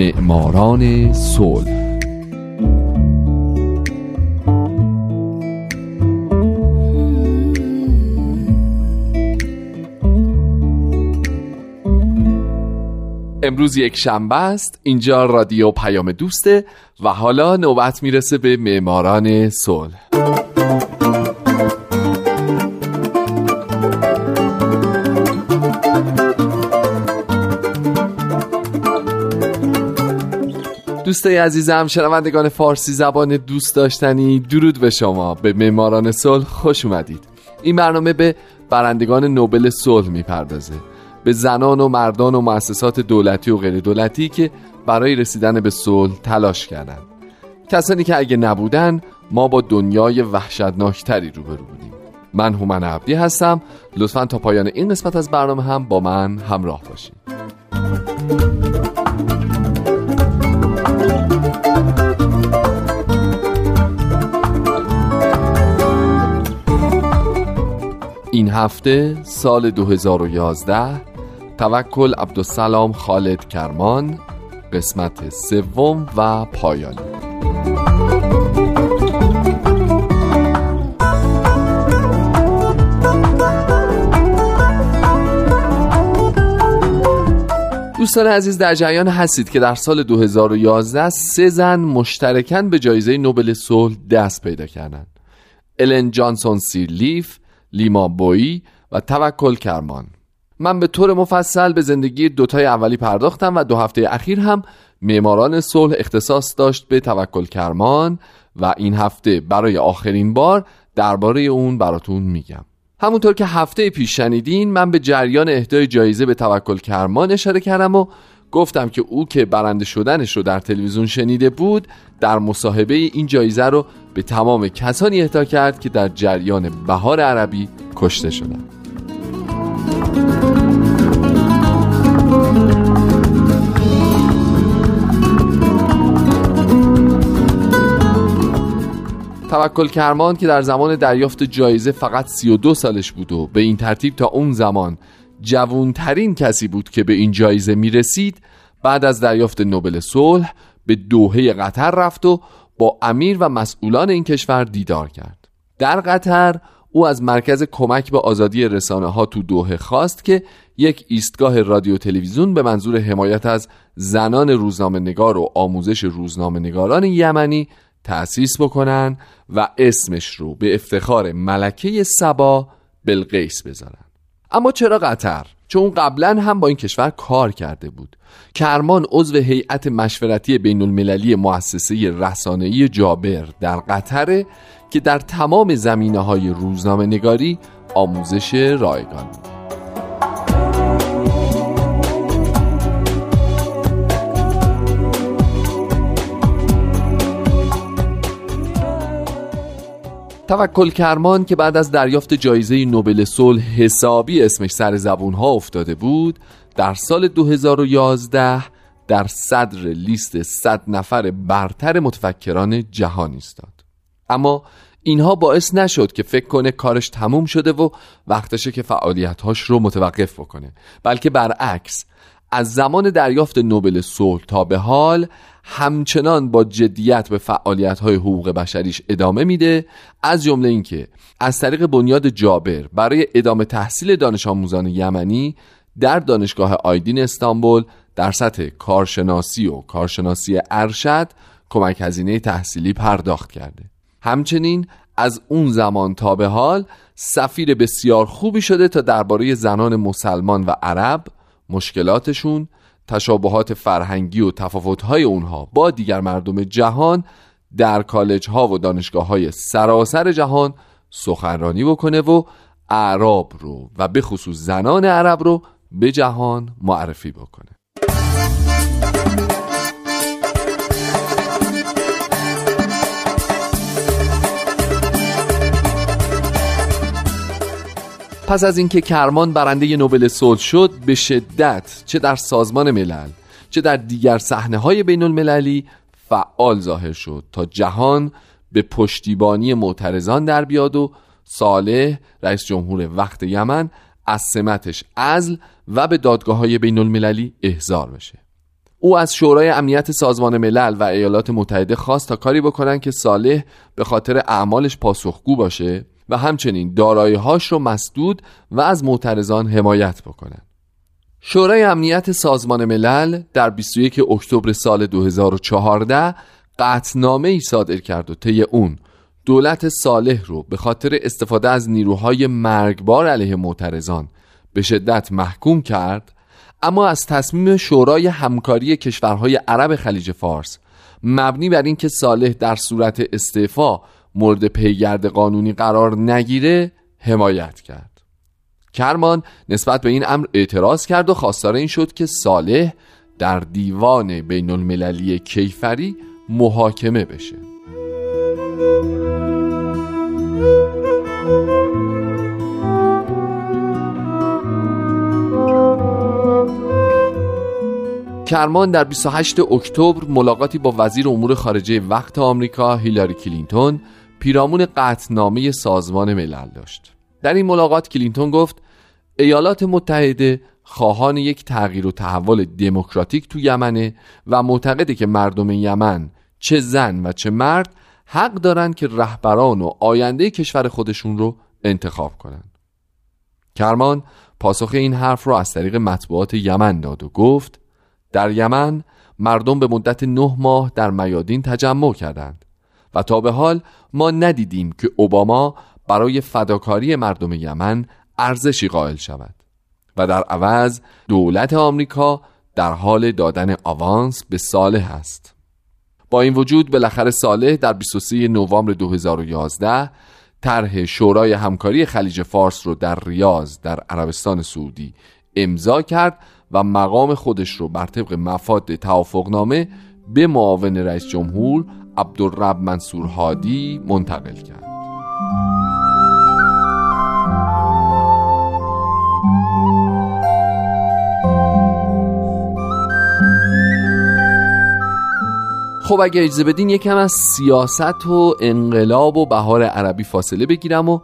معماران صلح. امروز یک شنبه است، اینجا رادیو پیام دوسته و حالا نوبت میرسه به معماران صلح. دوستای عزیزم، شنوندگان فارسی زبان دوست داشتنی، درود به شما. به معماران صلح خوش اومدید. این برنامه به برندگان نوبل صلح میپردازه، به زنان و مردان و مؤسسات دولتی و غیر دولتی که برای رسیدن به صلح تلاش کردند. کسانی که اگه نبودن ما با دنیای وحشتناکتری روبرو بودیم. من هومن عبدی هستم. لطفاً تا پایان این قسمت از برنامه هم با من همراه باشید. این هفته سال 2011 توکل عبدالسلام خالد کرمان، قسمت سوم و پایانی. دوستان عزیز، در جریان هستید که در سال 2011 سه زن مشترکاً به جایزه نوبل صلح دست پیدا کردند: الن جانسون سیرلیف، لیما بویی و توکل کرمان. من به طور مفصل به زندگی دوتای اولی پرداختم و دو هفته اخیر هم معماران صلح اختصاص داشت به توکل کرمان و این هفته برای آخرین بار درباره اون براتون میگم. همونطور که هفته پیش شنیدین، من به جریان اهدای جایزه به توکل کرمان اشاره کردم و گفتم که او که برنده شدنش رو در تلویزیون شنیده بود، در مصاحبه این جایزه رو به تمام کسانی اهدا کرد که در جریان بهار عربی کشته شدند. توکل کرمان که در زمان دریافت جایزه فقط 32 سالش بود و به این ترتیب تا اون زمان جوانترین کسی بود که به این جایزه می رسید، بعد از دریافت نوبل صلح به دوحه قطر رفت و با امیر و مسئولان این کشور دیدار کرد. در قطر او از مرکز کمک به آزادی رسانه ها تو دوحه خواست که یک ایستگاه رادیو تلویزیون به منظور حمایت از زنان روزنامه نگار و آموزش روزنامه نگاران یمنی تأسیس بکنن و اسمش رو به افتخار ملکه سبا بلقیس بذارن. اما چرا قطر؟ چون قبلا هم با این کشور کار کرده بود. کرمان عضو هیئت مشورتی بین المللی مؤسسه رسانه‌ای جابر در قطر که در تمام زمینه‌های روزنامه نگاری آموزش رایگان می‌داد. توکل کرمان که بعد از دریافت جایزه نوبل صلح حسابی اسمش سر زبونها افتاده بود، در سال 2011 در صدر لیست 100 نفر برتر متفکران جهان ایستاد. اما اینها باعث نشد که فکر کنه کارش تموم شده و وقتشه که فعالیت‌هاش رو متوقف بکنه، بلکه برعکس، از زمان دریافت نوبل صلح تا به حال همچنان با جدیت به فعالیت‌های حقوق بشریش ادامه میده، از جمله اینکه از طریق بنیاد جابر برای ادامه تحصیل دانش آموزان یمنی در دانشگاه آیدین استانبول در سطح کارشناسی و کارشناسی ارشد کمک هزینه تحصیلی پرداخت کرده. همچنین از اون زمان تا به حال سفیر بسیار خوبی شده تا درباره زنان مسلمان و عرب، مشکلاتشون، تشابهات فرهنگی و تفاوت‌های اونها با دیگر مردم جهان در کالج‌ها و دانشگاه‌های سراسر جهان سخنرانی بکنه و اعراب رو و به خصوص زنان عرب رو به جهان معرفی بکنه. پس از اینکه کرمان برنده نوبل صلح شد، به شدت چه در سازمان ملل چه در دیگر صحنه‌های بین‌المللی فعال ظاهر شد تا جهان به پشتیبانی معترضان در بیاد و صالح، رئیس جمهور وقت یمن، از سمتش عزل و به دادگاه‌های بین‌المللی احضار بشه. او از شورای امنیت سازمان ملل و ایالات متحده خواست تا کاری بکنن که صالح به خاطر اعمالش پاسخگو باشه و همچنین دارایی‌هاش رو مسدود و از معترضان حمایت بکنن. شورای امنیت سازمان ملل در 21 اکتبر سال 2014 قطعنامه‌ای صادر کرد و طی اون دولت صالح رو به خاطر استفاده از نیروهای مرگبار علیه معترضان به شدت محکوم کرد، اما از تصمیم شورای همکاری کشورهای عرب خلیج فارس مبنی بر این که صالح در صورت استعفا مورد پیگرد قانونی قرار نگیره حمایت کرد. کرمان نسبت به این امر اعتراض کرد و خواستار این شد که صالح در دیوان بین المللی کیفری محاکمه بشه. کرمان در 28 اکتبر ملاقاتی با وزیر امور خارجه وقت آمریکا هیلاری کلینتون پیرامون قطعنامه سازمان ملل داشت. در این ملاقات کلینتون گفت ایالات متحده خواهان یک تغییر و تحول دموکراتیک تو یمنه و معتقده که مردم یمن چه زن و چه مرد حق دارن که رهبران و آینده کشور خودشون رو انتخاب کنن. کرمان پاسخ این حرف رو از طریق مطبوعات یمن داد و گفت در یمن مردم به مدت 9 ماه در میادین تجمع کردند و تا به حال ما ندیدیم که اوباما برای فداکاری مردم یمن ارزشی قائل شود و در عوض دولت آمریکا در حال دادن آوانس به صالح است. با این وجود بالاخره صالح در 23 نوامبر 2011 طرح شورای همکاری خلیج فارس رو در ریاض در عربستان سعودی امضا کرد و مقام خودش رو بر طبق مفاد توافقنامه به معاون رئیس جمهور عبدالرب منصور هادی منتقل کرد. خب اگه اجازه بدین یکم از سیاست و انقلاب و بهار عربی فاصله بگیرم و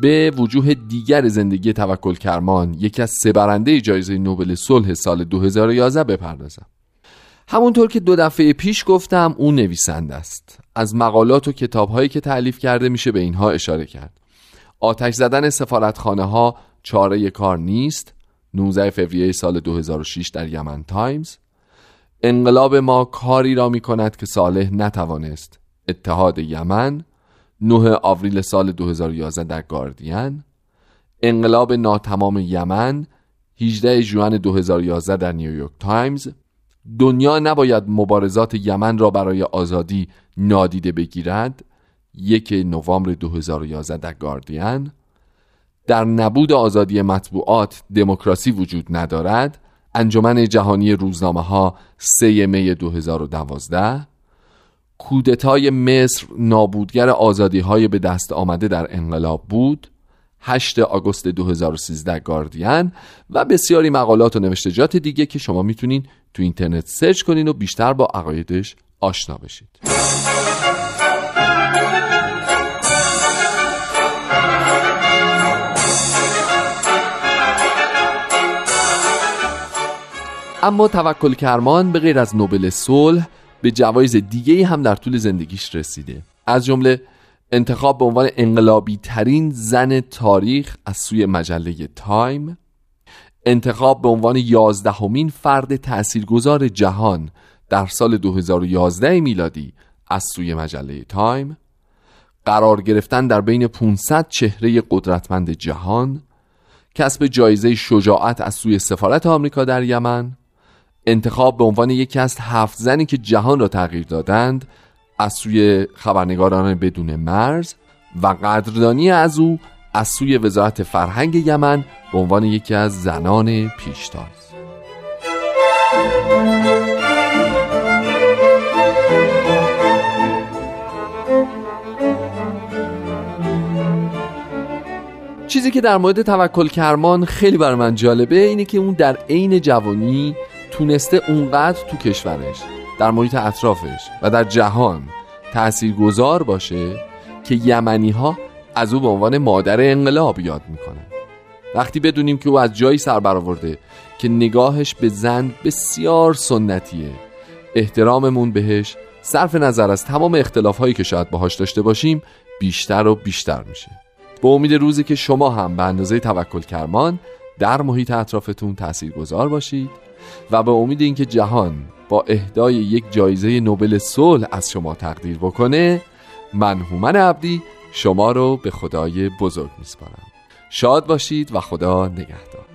به وجوه دیگر زندگی توکل کرمان، یکی از 3 برنده جایزه نوبل صلح سال 2011 بپردازم. همونطور که 2 دفعه پیش گفتم اون نویسنده است. از مقالات و کتاب‌هایی که تألیف کرده میشه به اینها اشاره کرد: آتش زدن سفارتخانه‌ها چاره کار نیست، 19 فوریه سال 2006 در یمن تایمز، انقلاب ما کاری را می کند که صالح نتوانست، اتحاد یمن، 9 آوریل سال 2011 در گاردین، انقلاب ناتمام یمن، 18 ژوئن 2011 در نیویورک تایمز، دنیا نباید مبارزات یمن را برای آزادی نادیده بگیرد، 1 نوامبر 2011 در گاردین، در نبود آزادی مطبوعات دموکراسی وجود ندارد، انجمن جهانی روزنامه‌ها 3 می 2012، کودتای مصر نابودگر آزادی‌های به دست آمده در انقلاب بود، 8 آگوست 2013 گاردین و بسیاری مقالات و نوشتجات دیگه که شما میتونین تو اینترنت سرچ کنین و بیشتر با عقایدش آشنا بشید. اما توکل کرمان به غیر از نوبل صلح به جوایز دیگه‌ای هم در طول زندگیش رسیده، از جمله انتخاب به عنوان انقلابی ترین زن تاریخ از سوی مجله تایم، انتخاب به عنوان 11مین فرد تأثیرگذار جهان در سال 2011 میلادی از سوی مجله تایم، قرار گرفتن در بین 500 چهره قدرتمند جهان، کسب جایزه شجاعت از سوی سفارت آمریکا در یمن، انتخاب به عنوان یکی از 7 زنی که جهان را تغییر دادند از سوی خبرنگاران بدون مرز و قدردانی از او از سوی وزارت فرهنگ یمن به عنوان یکی از زنان پیشتاز. چیزی که در مورد توکل کرمان خیلی بر من جالبه اینه که اون در عین جوانی تونسته اونقدر تو کشورش، در محیط اطرافش و در جهان تأثیرگذار باشه که یمنی‌ها از او به عنوان مادر انقلاب یاد میکنن. وقتی بدونیم که او از جایی سر برآورده که نگاهش به زن بسیار سنتیه. احتراممون بهش صرف نظر از تمام اختلافهایی که شاید باهاش داشته باشیم بیشتر و بیشتر میشه. با امید روزی که شما هم به اندازه توکل کرمان در محیط اطرافتون تاثیرگذار باشید و با امید اینکه جهان با اهدای یک جایزه نوبل صلح از شما تقدیر بکنه، من هومن عبدی شما رو به خدای بزرگ میسپارم. شاد باشید و خدا نگهدار.